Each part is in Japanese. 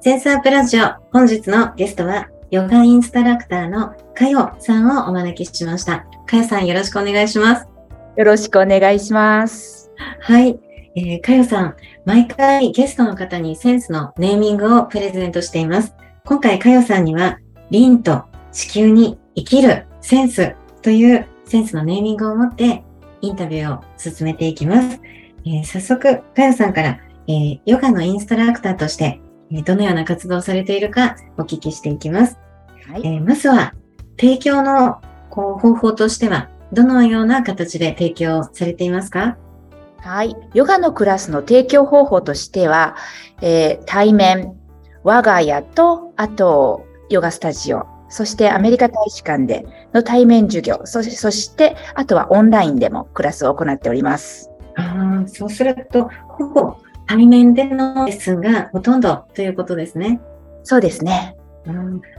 センスアップラジオ、本日のゲストはヨガインストラクターのかよさんをお招きしました。かよさん、よろしくお願いします。よろしくお願いします。はい、かよさん、毎回ゲストの方にセンスのネーミングをプレゼントしています。今回かよさんには凛と地球に生きるセンスというセンスのネーミングを持ってインタビューを進めていきます。早速かよさんから、ヨガのインストラクターとしてどのような活動をされているかお聞きしていきます。はい、まずは提供の方法としてはどのような形で提供されていますか？はい、ヨガのクラスの提供方法としては、対面、我が家とあとヨガスタジオ、そしてアメリカ大使館での対面授業、そしてあとはオンラインでもクラスを行っております。そうするとほぼ対面でのレッスンがほとんどということですね。そうですね。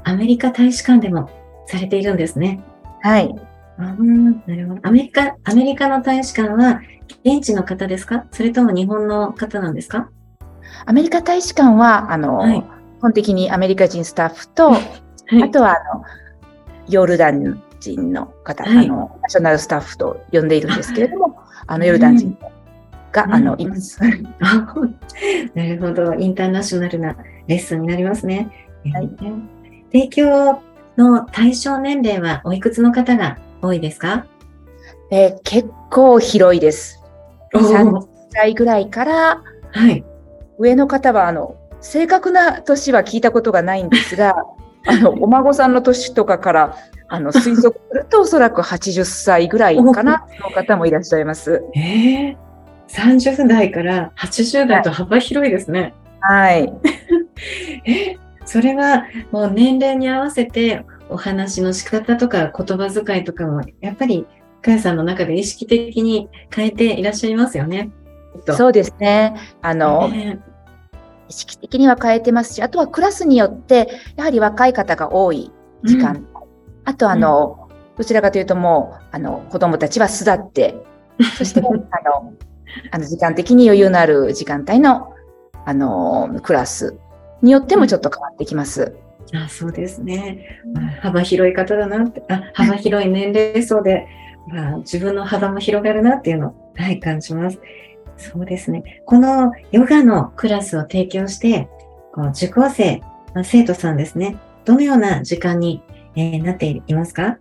アメリカ大使館でもされているんですね。はい。なるほど。アメリカの大使館は現地の方ですか？それとも日本の方なんですか？アメリカ大使館ははい、基本的にアメリカ人スタッフと、はい、あとはヨルダン人の方、はい、ナショナルスタッフと呼んでいるんですけれども、ヨルダン人が、います。なるほど。インターナショナルなレッスンになりますね。はい、提供の対象年齢はおいくつの方が多いですか？結構広いです。30歳ぐらいから、はい、上の方は正確な年は聞いたことがないんですが、お孫さんの年とかから推測するとおそらく80歳ぐらいかなの方もいらっしゃいます。30代から80代と幅広いですね。はい。それはもう年齢に合わせてお話の仕方とか言葉遣いとかもやっぱりかよさんの中で意識的に変えていらっしゃいますよね。そうですね。意識的には変えてますし、あとはクラスによってやはり若い方が多い時間、うん、あとどちらかというともう子供たちは巣立ってそして時間的に余裕のある時間帯のクラスによってもちょっと変わってきます。そうですね。幅広い方だなって、幅広い年齢層で自分の幅も広がるなっていうのを、はい、感じます。そうですね。このヨガのクラスを提供して受講生、生徒さんですね、どのような時間に、なっていますか？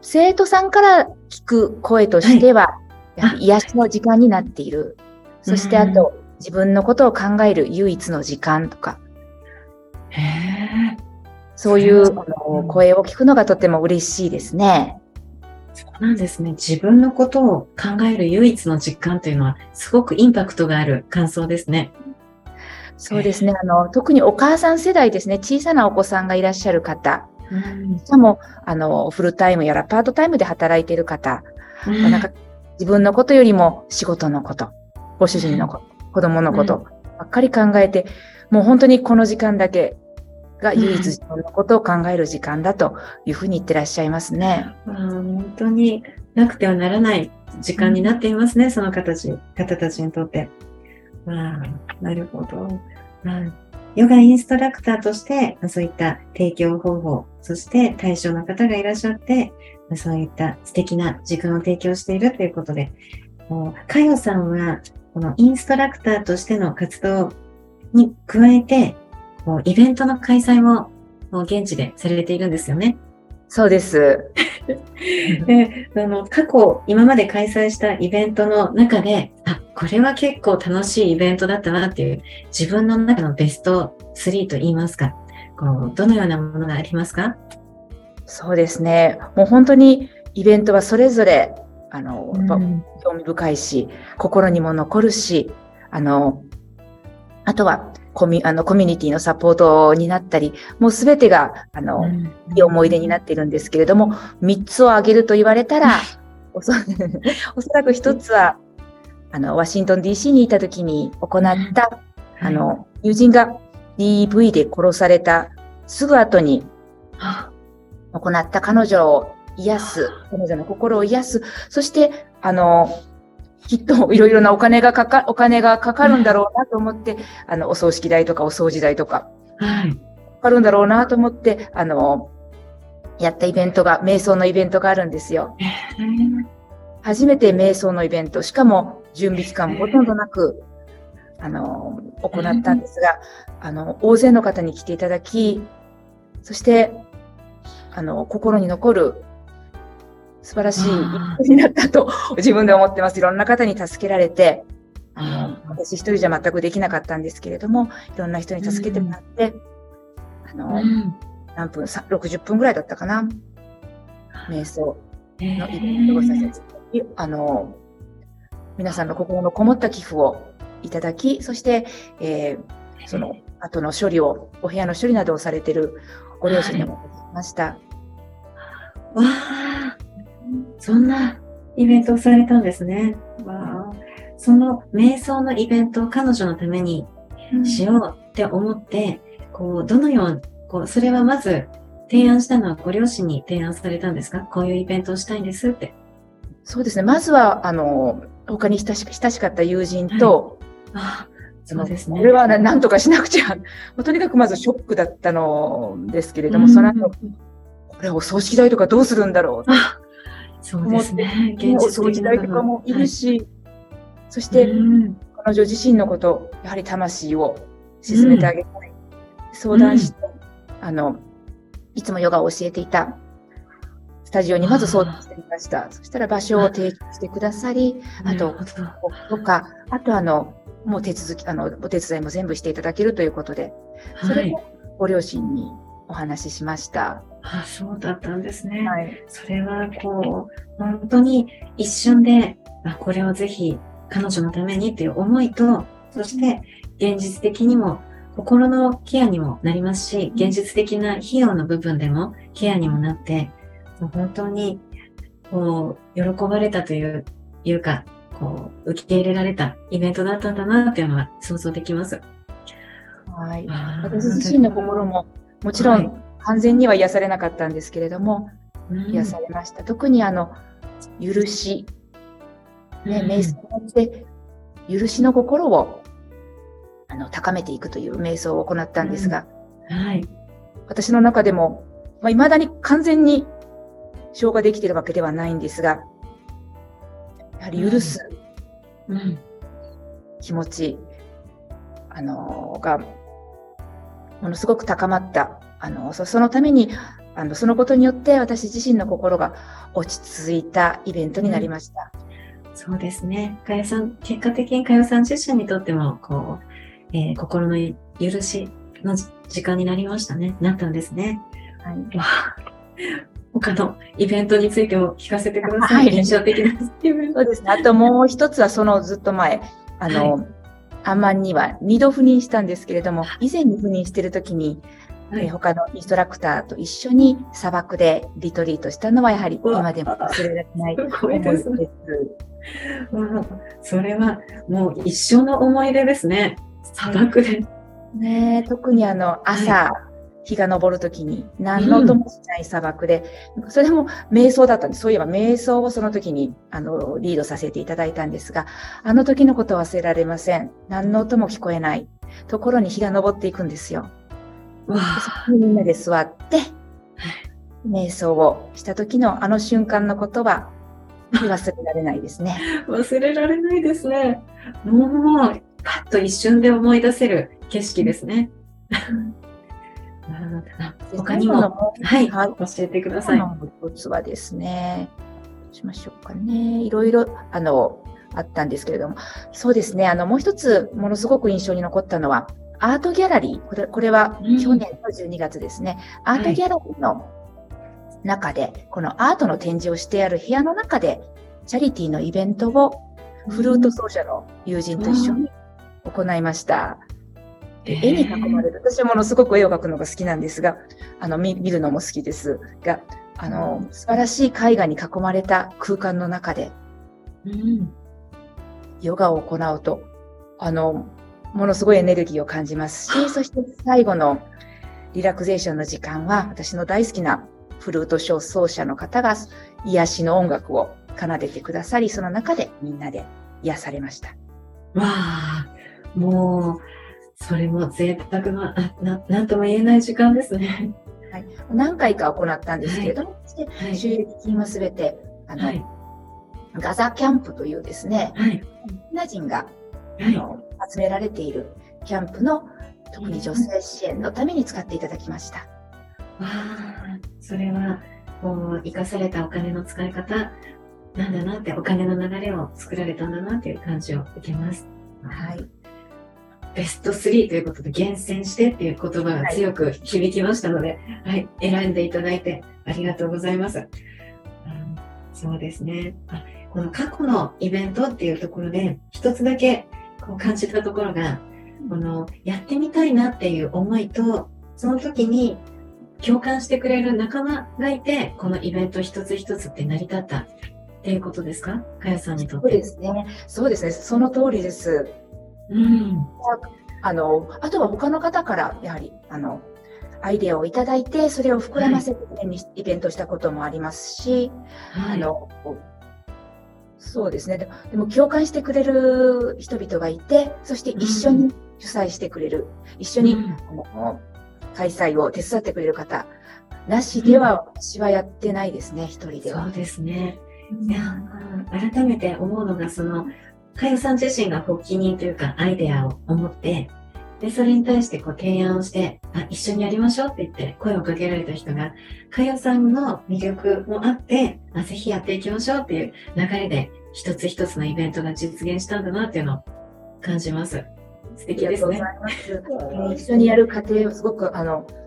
生徒さんから聞く声としては、はい、やはり癒しの時間になっている。そしてあと自分のことを考える唯一の時間とか、そういう声を聞くのがとても嬉しいですね。そうなんですね。自分のことを考える唯一の時間というのはすごくインパクトがある感想ですね。そうですね。特にお母さん世代ですね。小さなお子さんがいらっしゃる方、しかもフルタイムやらパートタイムで働いている方、なんか自分のことよりも仕事のこと、ご主人のこと、子供のことばっかり考えて、もう本当にこの時間だけが唯一自分のことを考える時間だというふうに言ってらっしゃいますね。本当になくてはならない時間になっていますね、その方たちにとって。なるほど。ヨガインストラクターとしてそういった提供方法、そして対象の方がいらっしゃって、そういった素敵な時間を提供しているということで、かよさんはこのインストラクターとしての活動に加えてイベントの開催もの現地でされているんですよね。そうですで、過去今まで開催したイベントの中で、あ、これは結構楽しいイベントだったなっていう自分の中のベスト3と言いますか、こうどのようなものがありますか？そうですね、もう本当にイベントはそれぞれ興味深いし、心にも残るし、あとはコミュニティのサポートになったり、もうすべてがいい思い出になっているんですけれども、3つを挙げると言われたらおそらく1つはワシントン DC にいた時に行った友人が DV で殺されたすぐ後に行った彼女を癒す、彼女の心を癒す、そしてきっといろいろなお金がかかるんだろうなと思って、お葬式代とかお掃除代とか、かかるんだろうなと思って、やったイベントが、瞑想のイベントがあるんですよ。初めて瞑想のイベント、しかも準備期間もほとんどなく、行ったんですが、大勢の方に来ていただき、そして、心に残る、素晴らしいになったと自分で思ってます。いろんな方に助けられて、私一人じゃ全くできなかったんですけれども、いろんな人に助けてもらって、何分、60分ぐらいだったかな、瞑想のイベントをさせて、皆さんの心のこもった寄付をいただき、そして、その後の処理を、お部屋の処理などをされているご両親にもお聞きました。そんなイベントをされたんですね。わあ、その瞑想のイベントを彼女のためにしようって思って、こうどのようにそれはまず提案したのはご両親に提案されたんですか？こういうイベントをしたいんですって。そうですね。まずは他に親しかった友人と、そうですね。これは何とかしなくちゃ。とにかくまずショックだったのですけれども、その後これお葬式代とかどうするんだろう。そうですね。お掃除代とかもいるし、そして、彼女自身のこと、やはり魂を沈めてあげたい。相談して、いつもヨガを教えていたスタジオにまず相談してみました。そしたら場所を提供してくださり、あと、あともう手続き、お手伝いも全部していただけるということで、それもご両親にお話ししました。あ、そうだったんですね。はい、それは本当に一瞬で、これをぜひ彼女のためにという思いと、そして現実的にも心のケアにもなりますし、現実的な費用の部分でもケアにもなって、本当に喜ばれたというか、受け入れられたイベントだったんだなというのは想像できます。はい。私自身の心ももちろん、完全には癒されなかったんですけれども、癒されました。特に許し、瞑想によって許しの心を高めていくという瞑想を行ったんですが、私の中でも、未だに完全に消化できているわけではないんですが、やはり許す気持ち、がものすごく高まった。そのために、そのことによって私自身の心が落ち着いたイベントになりました。そうですね。結果的にかよさん自身にとっても、心の許しの時間になりましたね。なったんですね。他のイベントについても聞かせてください。印象的なイベントですね。あともう一つはそのずっと前、アンマンには2度赴任したんですけれども、以前に赴任しているときに、他のインストラクターと一緒に砂漠でリトリートしたのはやはり今でも忘れられない思い出です。それはもう一生の思い出ですね。砂漠で。ね、特に朝、日が昇るときに何の音もしない砂漠で、それも瞑想だったんです。そういえば瞑想をその時にリードさせていただいたんですが、あの時のことは忘れられません。何の音も聞こえないところに日が昇っていくんですよ。みんなで座って、瞑想をした時のあの瞬間のことは忘れられないですね。忘れられないですね。もう、パッと一瞬で思い出せる景色ですね。他にも、教えてください。一つはですね、どうしましょうかね。いろいろあったんですけれども、そうですね、もう一つものすごく印象に残ったのはアートギャラリー、これは去年の12月ですね、アートギャラリーの中で、このアートの展示をしてある部屋の中でチャリティーのイベントをフルート奏者の友人と一緒に行いました。絵に囲まれる、私はものすごく絵を描くのが好きなんですが、見るのも好きですが、素晴らしい絵画に囲まれた空間の中で、ヨガを行うと、ものすごいエネルギーを感じますし、そして最後のリラクゼーションの時間は、私の大好きなフルート奏者の方が癒しの音楽を奏でてくださり、その中でみんなで癒されました。わあ、もうそれも贅沢な、なんとも言えない時間ですね。はい、何回か行ったんですけれども、収益金はすべてガザキャンプというですね、みんな人が集められているキャンプの特に女性支援のために使っていただきました。わあ、それはもう生かされたお金の使い方なんだなって、お金の流れを作られたんだなっていう感じを受けます。はい。ベスト3ということで、厳選してっていう言葉が強く響きましたので、はい、選んでいただいてありがとうございます。そうですね。この過去のイベントっていうところで、一つだけこう感じたところが、やってみたいなっていう思いと、その時に共感してくれる仲間がいて、このイベント一つ一つって成り立ったっていうことですか、かやさんにとって。そうですね、その通りです。あとは他の方からやはりアイデアをいただいて、それを膨らませてイベントしたこともありますし、そうですね、でも共感してくれる人々がいて、そして一緒に主催してくれる、一緒に開催を手伝ってくれる方なしでは、私はやってないですね、一人では。そうですね。いや、改めて思うのが、かやさん自身が発起人というかアイデアを持って、でそれに対してこう提案をして、一緒にやりましょうって言って声をかけられた人が、かやさんの魅力もあって、ぜひやっていきましょうっていう流れで一つ一つのイベントが実現したんだなっていうのを感じます。素敵ですね。一緒にやる過程はすごく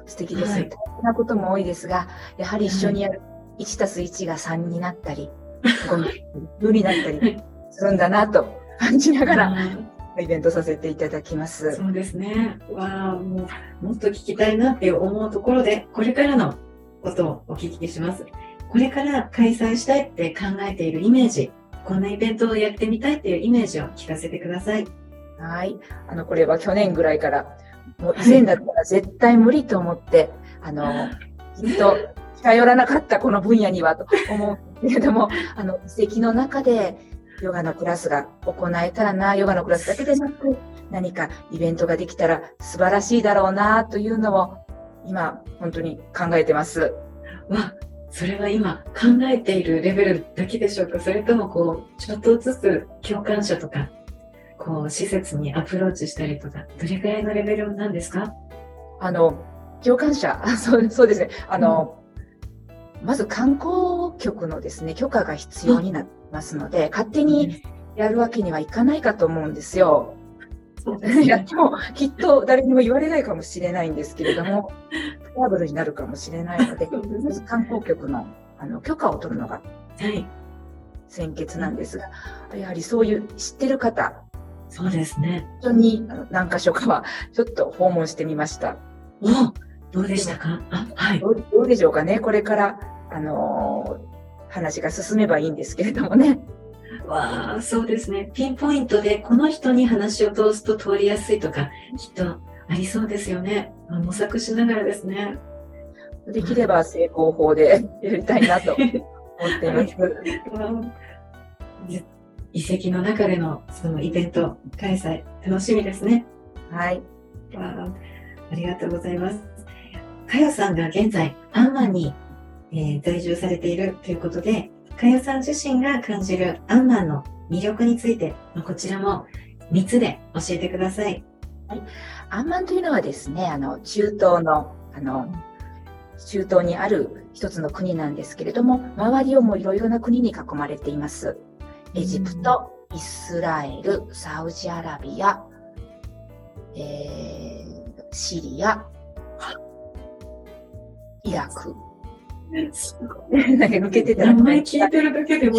素敵です。大変なことも多いですが、やはり一緒にやる、1+1 が3になったり無理だったりするんだなと感じながら、イベントさせていただきます。そうですね。わあ、もっと聞きたいなって思うところで、これからのことをお聞きします。これから開催したいって考えているイメージ、こんなイベントをやってみたいっていうイメージを聞かせてください。はい、これは去年ぐらいから、もう以前だったら絶対無理と思って、ずっと近寄らなかったこの分野にはと思うけれども、遺跡の中でヨガのクラスが行えたらな、ヨガのクラスだけでなく、何かイベントができたら素晴らしいだろうなというのを今本当に考えてます。わ、それは今考えているレベルだけでしょうか。それともこうちょっとずつ共感者とかこう施設にアプローチしたりとか、どれくらいのレベルなんですか？共感者、そうですね。まず観光局のですね、許可が必要になってますので、勝手にやるわけにはいかないかと思うんですよ。そうですね。やってもきっと誰にも言われないかもしれないんですけれども、トラブルになるかもしれないので、まず観光局の許可を取るのが先決なんですが、やはりそういう知ってる方、そうですね。一緒に何か所かはちょっと訪問してみました。どうでしたか？どうでしょうかね。これから話が進めばいいんですけれどもね。わあ、そうですね。ピンポイントでこの人に話を通すと通りやすいとか、きっとありそうですよね。模索しながらですね。できれば成功法でやりたいなと思っています。遺跡の中でのそのイベント開催、楽しみですね。はい。わあ、ありがとうございます。かやさんが現在アンマンに在住されているということで、かやさん自身が感じるアンマンの魅力について、こちらも3つで教えてください。はい、アンマンというのはですね、中東の中東にある一つの国なんですけれども、周りをもいろいろな国に囲まれています。エジプト、イスラエル、サウジアラビア、シリア、イラク。すごい。抜けてたら名前聞いてるだけでも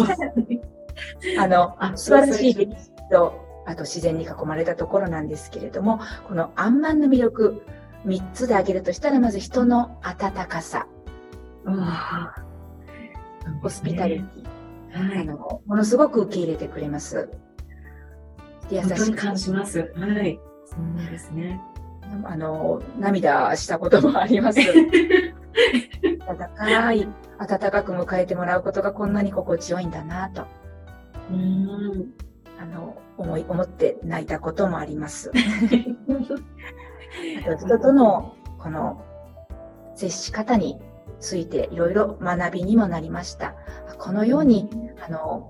素晴らしい歴史と、あと自然に囲まれたところなんですけれども、このアンマンの魅力3つで挙げるとしたら、まず人の温かさ、ホスピタリティ、はい、ものすごく受け入れてくれます。優しく本当に感じます。はい、そうですね。涙したこともあります。温かく迎えてもらうことがこんなに心地よいんだなと。思って泣いたこともあります。あと人とのこの接し方についていろいろ学びにもなりました。このように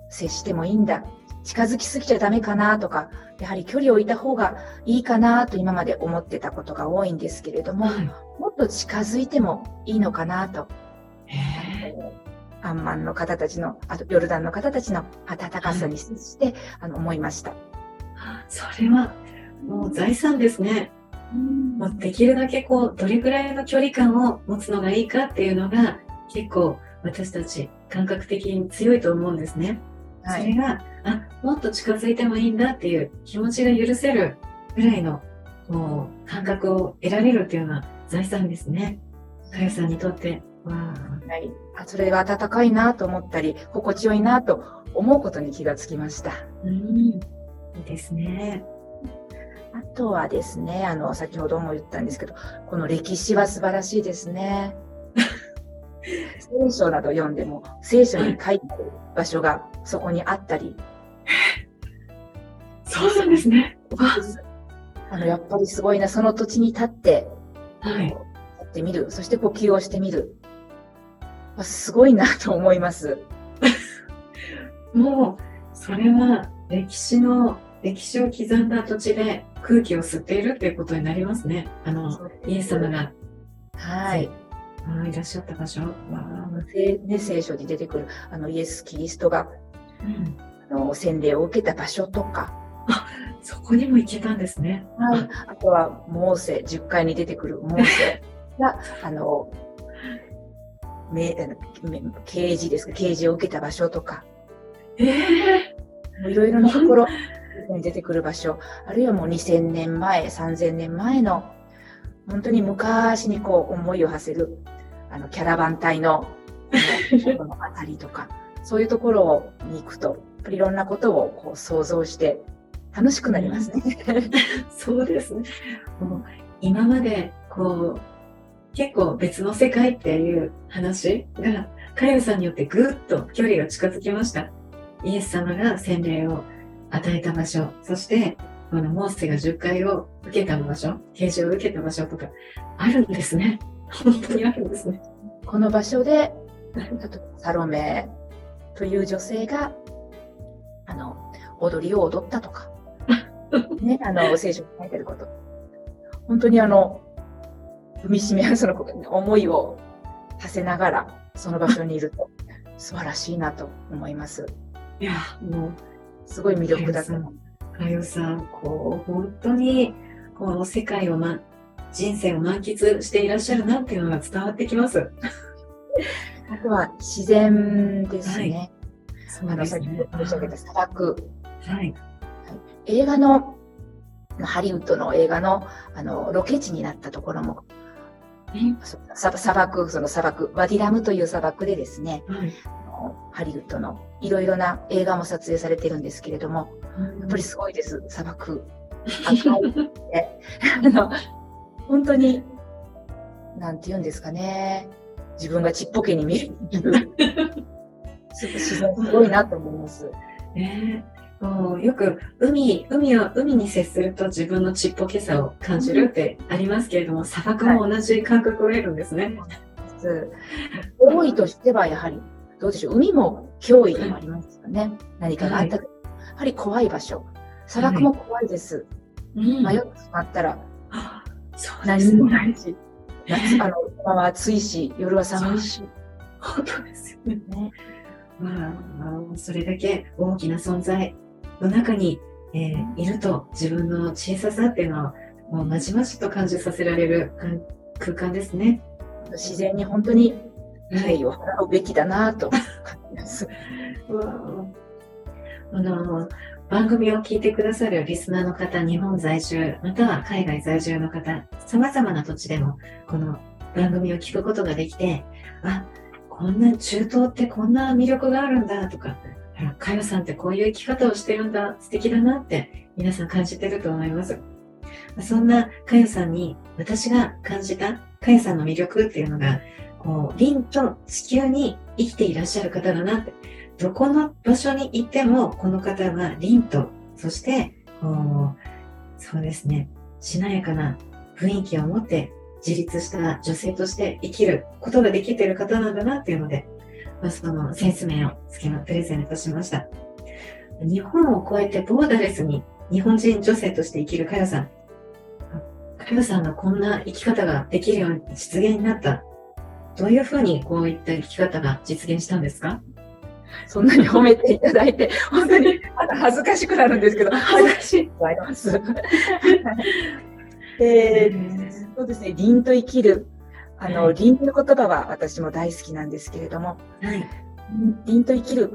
接してもいいんだ。近づきすぎちゃダメかなとか、やはり距離を置いた方がいいかなと今まで思ってたことが多いんですけれども、もっと近づいてもいいのかなと。アンマンの方たちの、あとヨルダンの方たちの温かさに接して、思いました。それはもう財産ですね。もうできるだけどれくらいの距離感を持つのがいいかっていうのが結構私たち感覚的に強いと思うんですね、はい、それがもっと近づいてもいいんだっていう気持ちが許せるぐらいの感覚を得られるっていうのは財産ですね、かよさんにとっては。はい、それが温かいなと思ったり、心地よいなと思うことに気がつきました。いいですね。あとはですね、先ほども言ったんですけど、この歴史は素晴らしいですね。聖書など読んでも、聖書に書いてある場所がそこにあったり。そうなんですね。やっぱりすごいな、その土地に立って、立ってみる、そして呼吸をしてみる。すごいなと思います。もう、それは歴史を刻んだ土地で空気を吸っているということになりますね。イエス様が、いらっしゃった場所、聖書に出てくるイエス・キリストが、洗礼を受けた場所とか、そこにも行けたんですね。あとはモーセ、10回に出てくるモーセが啓示を受けた場所とか、いろいろなところ出てくる場所、あるいはもう2000年前、3000年前の本当に昔に思いを馳せるキャラバン隊のあたりとか、そういうところに行くといろんなことを想像して楽しくなりますね。そうですね。もう今まで結構別の世界っていう話がかよさんによってぐっと距離が近づきました。イエス様が洗礼を与えた場所、そしてモーセが10回を受けた場所、啓示を受けた場所とかあるんですね。本当にあるんですね。この場所でサロメという女性が踊りを踊ったとかね、聖書に書いてあること、本当に踏みしめるその思いをさせながらその場所にいると素晴らしいなと思います。いや、もうすごい魅力だと思う。かよさん、本当に世界を、人生を満喫していらっしゃるなっていうのが伝わってきます。あとは自然ですね。そうですね。先ほど申し上げた砂漠。映画のハリウッドの映画のロケ地になったところも、砂漠ワディラムという砂漠でですね。ハリウッドのいろいろな映画も撮影されてるんですけれども、やっぱりすごいです。砂漠本当になんて言うんですかね、自分がちっぽけに見えるすごいなと思います、よく海に接すると自分のちっぽけさを感じるってありますけれども、砂漠も同じ感覚を得るんですね、多いとしてはやはりどうでしょう、海も脅威でもありますよね、何かがあった、やはり怖い場所、砂漠も怖いです、迷ってしまったら、何もないし、今は暑いし夜は寒いし、本当ですよね。それだけ大きな存在の中に、いると、自分の小ささっていうのはもうまじまじと感じさせられる空間ですね。自然に本当に敬意を払うべきだなと思います。番組を聞いてくださるリスナーの方、日本在住または海外在住の方、さまざまな土地でもこの番組を聞くことができて、あ、こんな中東ってこんな魅力があるんだとか、かよさんってこういう生き方をしてるんだ、素敵だなって皆さん感じてると思います。そんなかよさんに私が感じたかよさんの魅力っていうのが、こう凛と地球に生きていらっしゃる方だなって、どこの場所に行ってもこの方は凛と、そしてそうですね、しなやかな雰囲気を持って自立した女性として生きることができている方なんだなっていうので、そのセンス名をつけまプレゼントしました。日本を超えてボーダレスに日本人女性として生きるかよさん、かよさんがこんな生き方ができるように実現になった、どういうふうにこういった生き方が実現したんですか？そんなに褒めていただいて本当に恥ずかしくなるんですけど、恥ずかしいとありますそうですね、凛と生きる、凛の言葉は私も大好きなんですけれども、はい、凛と生きる、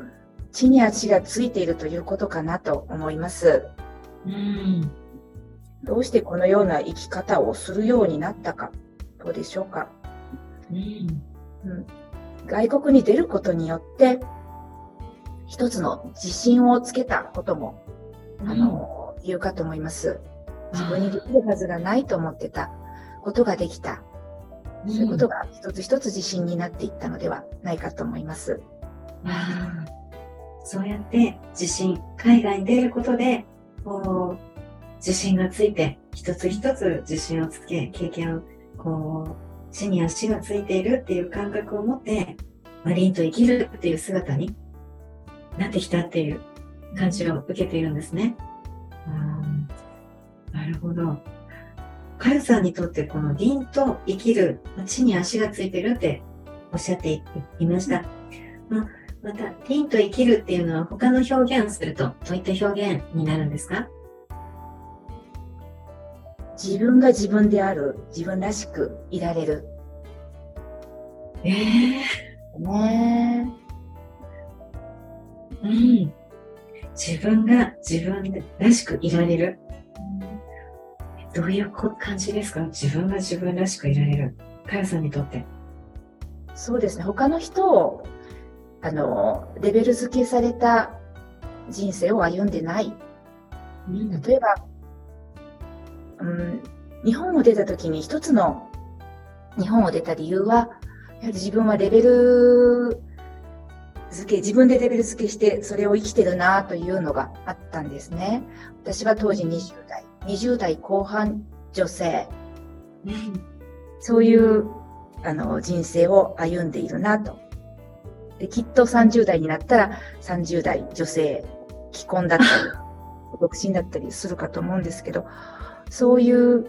地に足がついているということかなと思います。どうしてこのような生き方をするようになったか、どうでしょうか。外国に出ることによって一つの自信をつけたことも、言うかと思います。自分にできるはずがないと思ってたことができた、そういうことが一つ一つ自信になっていったのではないかと思います。そうやって自信、海外に出ることでこう自信がついて、一つ一つ自信をつけ、経験をこう地に足がついているっていう感覚を持って、凛と生きるっていう姿になってきたっていう感じを受けているんですね。なるほど。かよさんにとってこの凛と生きる、地に足がついてるっておっしゃっていました。また凛と生きるっていうのは他の表現をするとどういった表現になるんですか？自分が自分である、自分らしくいられる。自分が自分らしくいられる。どういう感じですか？自分が自分らしくいられる。かよさんにとって。そうですね。他の人を、レベル付けされた人生を歩んでない。例えば、日本を出た時に一つの、日本を出た理由は、やはり自分はレベル付け、自分でレベル付けして、それを生きてるなというのがあったんですね。私は当時20代。20代後半女性、そういう人生を歩んでいるなと。で、きっと30代になったら30代女性、既婚だったり独身だったりするかと思うんですけど、そういう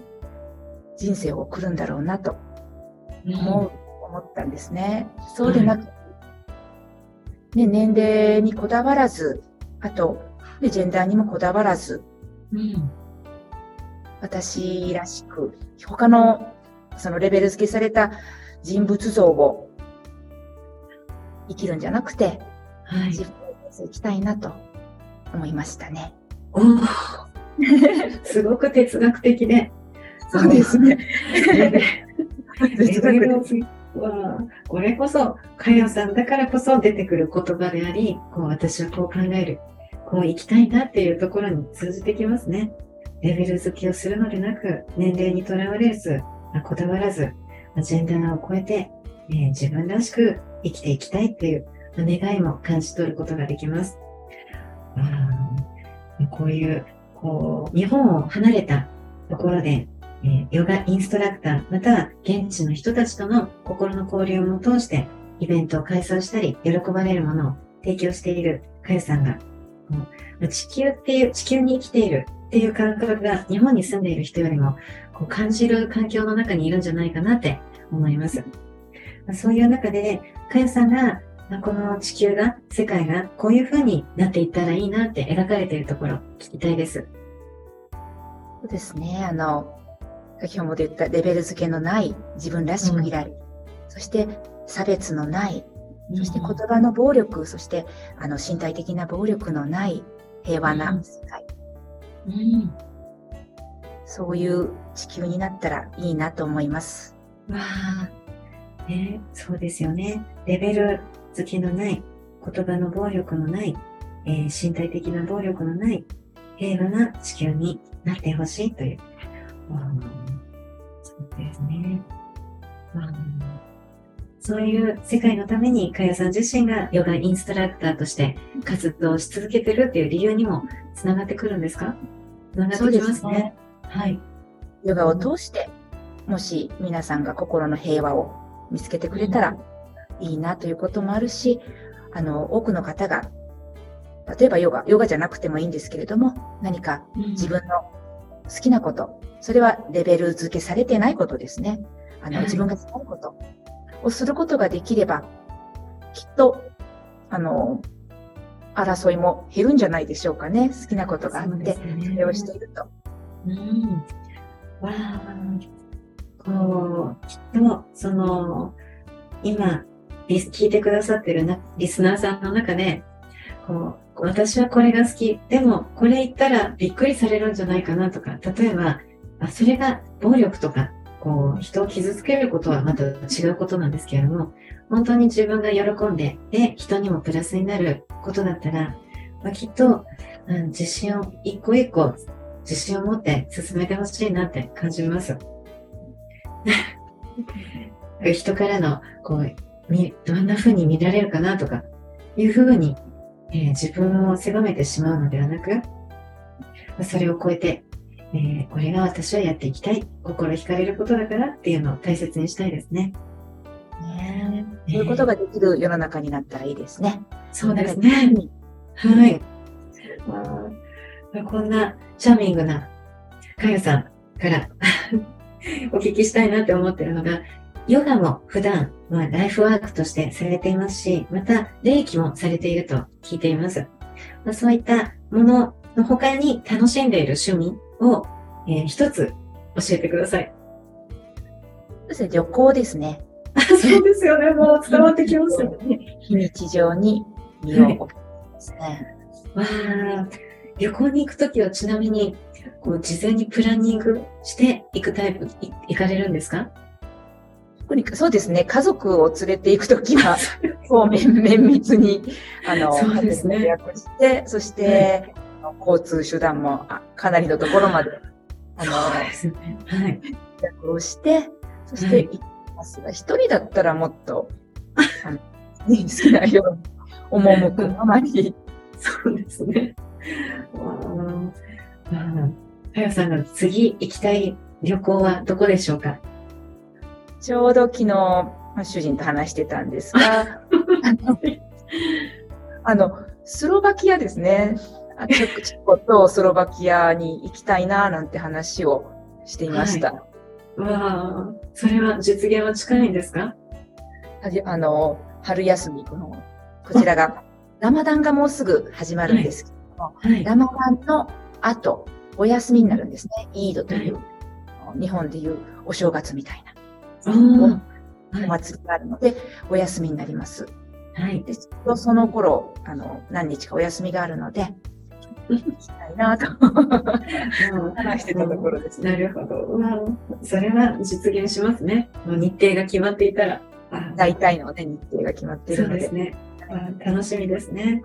人生を送るんだろうなと思ったんですね。そうでなく、年齢にこだわらず、あとでジェンダーにもこだわらず、私らしく、他のそのレベル付けされた人物像を生きるんじゃなくて、自分で生きたいなと思いましたね。すごく哲学的で。そうですね。哲学的は、これこそ、かよさんだからこそ出てくる言葉であり、こう私はこう考える、こう生きたいなっていうところに通じてきますね。レベル付けをするのでなく、年齢にとらわれず、こだわらず、ジェンダーを超えて、自分らしく生きていきたいっていう願いも感じ取ることができます。こういう、日本を離れたところで、ヨガインストラクター、または現地の人たちとの心の交流を通して、イベントを開催したり、喜ばれるものを提供しているかよさんが、地球に生きているっていう感覚が日本に住んでいる人よりもこう感じる環境の中にいるんじゃないかなって思います。そういう中で、かよさんがこの地球が、世界がこういう風になっていったらいいなって描かれているところ聞きたいです。そうですね。先ほど言ったレベル付けのない自分らしくいられる、そして差別のない、そして言葉の暴力、そして身体的な暴力のない平和な世界、そういう地球になったらいいなと思います。わあ、そうですよね。レベル付けのない、言葉の暴力のない、身体的な暴力のない平和な地球になってほしいという。そうですね。そういう世界のためにかよさん自身がヨガインストラクターとして活動し続けてるっていう理由にもつながってくるんですか？つながってきますね。はい。ヨガを通して、もし皆さんが心の平和を見つけてくれたらいいなということもあるし、多くの方が、例えばヨガじゃなくてもいいんですけれども、何か自分の好きなこと、それはレベル付けされてないことですね。自分が好きなことをすることができれば、きっと、争いも減るんじゃないでしょうかね。好きなことがあって、それをしていると。わあ、きっと、今、聞いてくださってるリスナーさんの中で、私はこれが好き、でもこれ言ったらびっくりされるんじゃないかなとか、例えば、それが暴力とか、人を傷つけることはまた違うことなんですけれども、本当に自分が喜んで、で、人にもプラスになることだったら、きっと、自信を一個一個、自信を持って進めてほしいなって感じます。人からの、どんな風に見られるかなとか、いう風に、自分を狭めてしまうのではなく、それを超えて、これが私はやっていきたい、心惹かれることだからっていうのを大切にしたいですね。そういうことができる世の中になったらいいですね。そうですね。はい。こんなチャーミングなかよさんからお聞きしたいなって思ってるのが、ヨガも普段、ライフワークとしてされていますし、また霊気もされていると聞いています。そういったものの他に楽しんでいる趣味を、一つ教えてください。そうですね、旅行ですね。そうですよね、もう伝わってきますよね。非日常に身を置くですね。旅行に行くときはちなみに事前にプランニングして行くタイプ、行かれるんですか？そうですね。家族を連れて行くときは、綿密に、そうですね、予約して、そして、交通手段もかなりのところまで、そうですね。はい。予約をして、そして行きますが、一人だったらもっと、好きなように赴くままに。そうですね。かよさんの次行きたい旅行はどこでしょうか？ちょうど昨日、主人と話してたんですが、スロバキアですね。チェコとスロバキアに行きたいな、なんて話をしていました。それは、実現は近いんですか？春休み、こちらが、ラマダンがもうすぐ始まるんですけども、ラマダンの後、お休みになるんですね。イードという、日本でいうお正月みたいな。お祭りがあるので、お休みになります。はい。で、その頃、何日かお休みがあるので、行きたいなと話してたところですね。なるほど。それは実現しますね。もう日程が決まっていたら。大体のね、日程が決まっているので。そうですね。楽しみですね。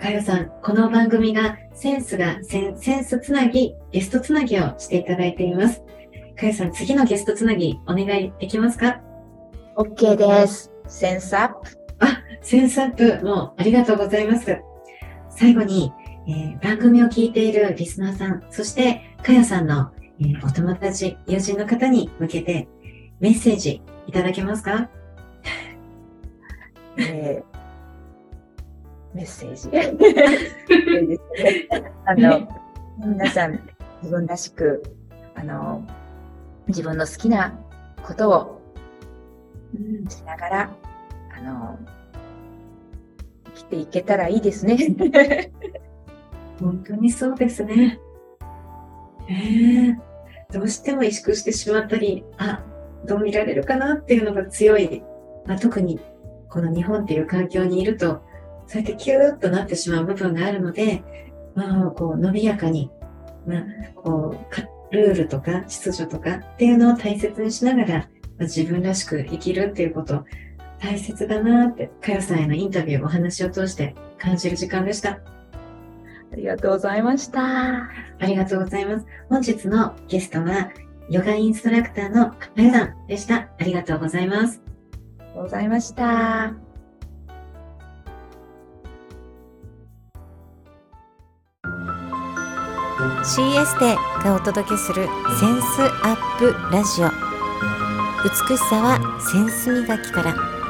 かよさん、この番組がセンスつなぎ、ゲストつなぎをしていただいています。かよさん、次のゲストつなぎお願いできますか？ OK です。センスアップ。センスアップもありがとうございます。最後に、番組を聞いているリスナーさん、そしてかよさんの、お友達、友人の方に向けてメッセージいただけますか？メッセージ。いいですね。皆さん、自分らしく、自分の好きなことをしながら、生きていけたらいいですね。本当にそうですね。どうしても萎縮してしまったり、どう見られるかなっていうのが強い、特にこの日本っていう環境にいるとそうやってキューッとなってしまう部分があるので、こう伸びやかに、こうルールとか秩序とかっていうのを大切にしながら、自分らしく生きるっていうこと大切だなって、かよさんへのインタビュー、お話を通して感じる時間でした。ありがとうございました。ありがとうございます。本日のゲストはヨガインストラクターのかよさんでした。ありがとうございます。ありがとうございました。CS でがお届けするセンスアップラジオ。美しさはセンス磨きから。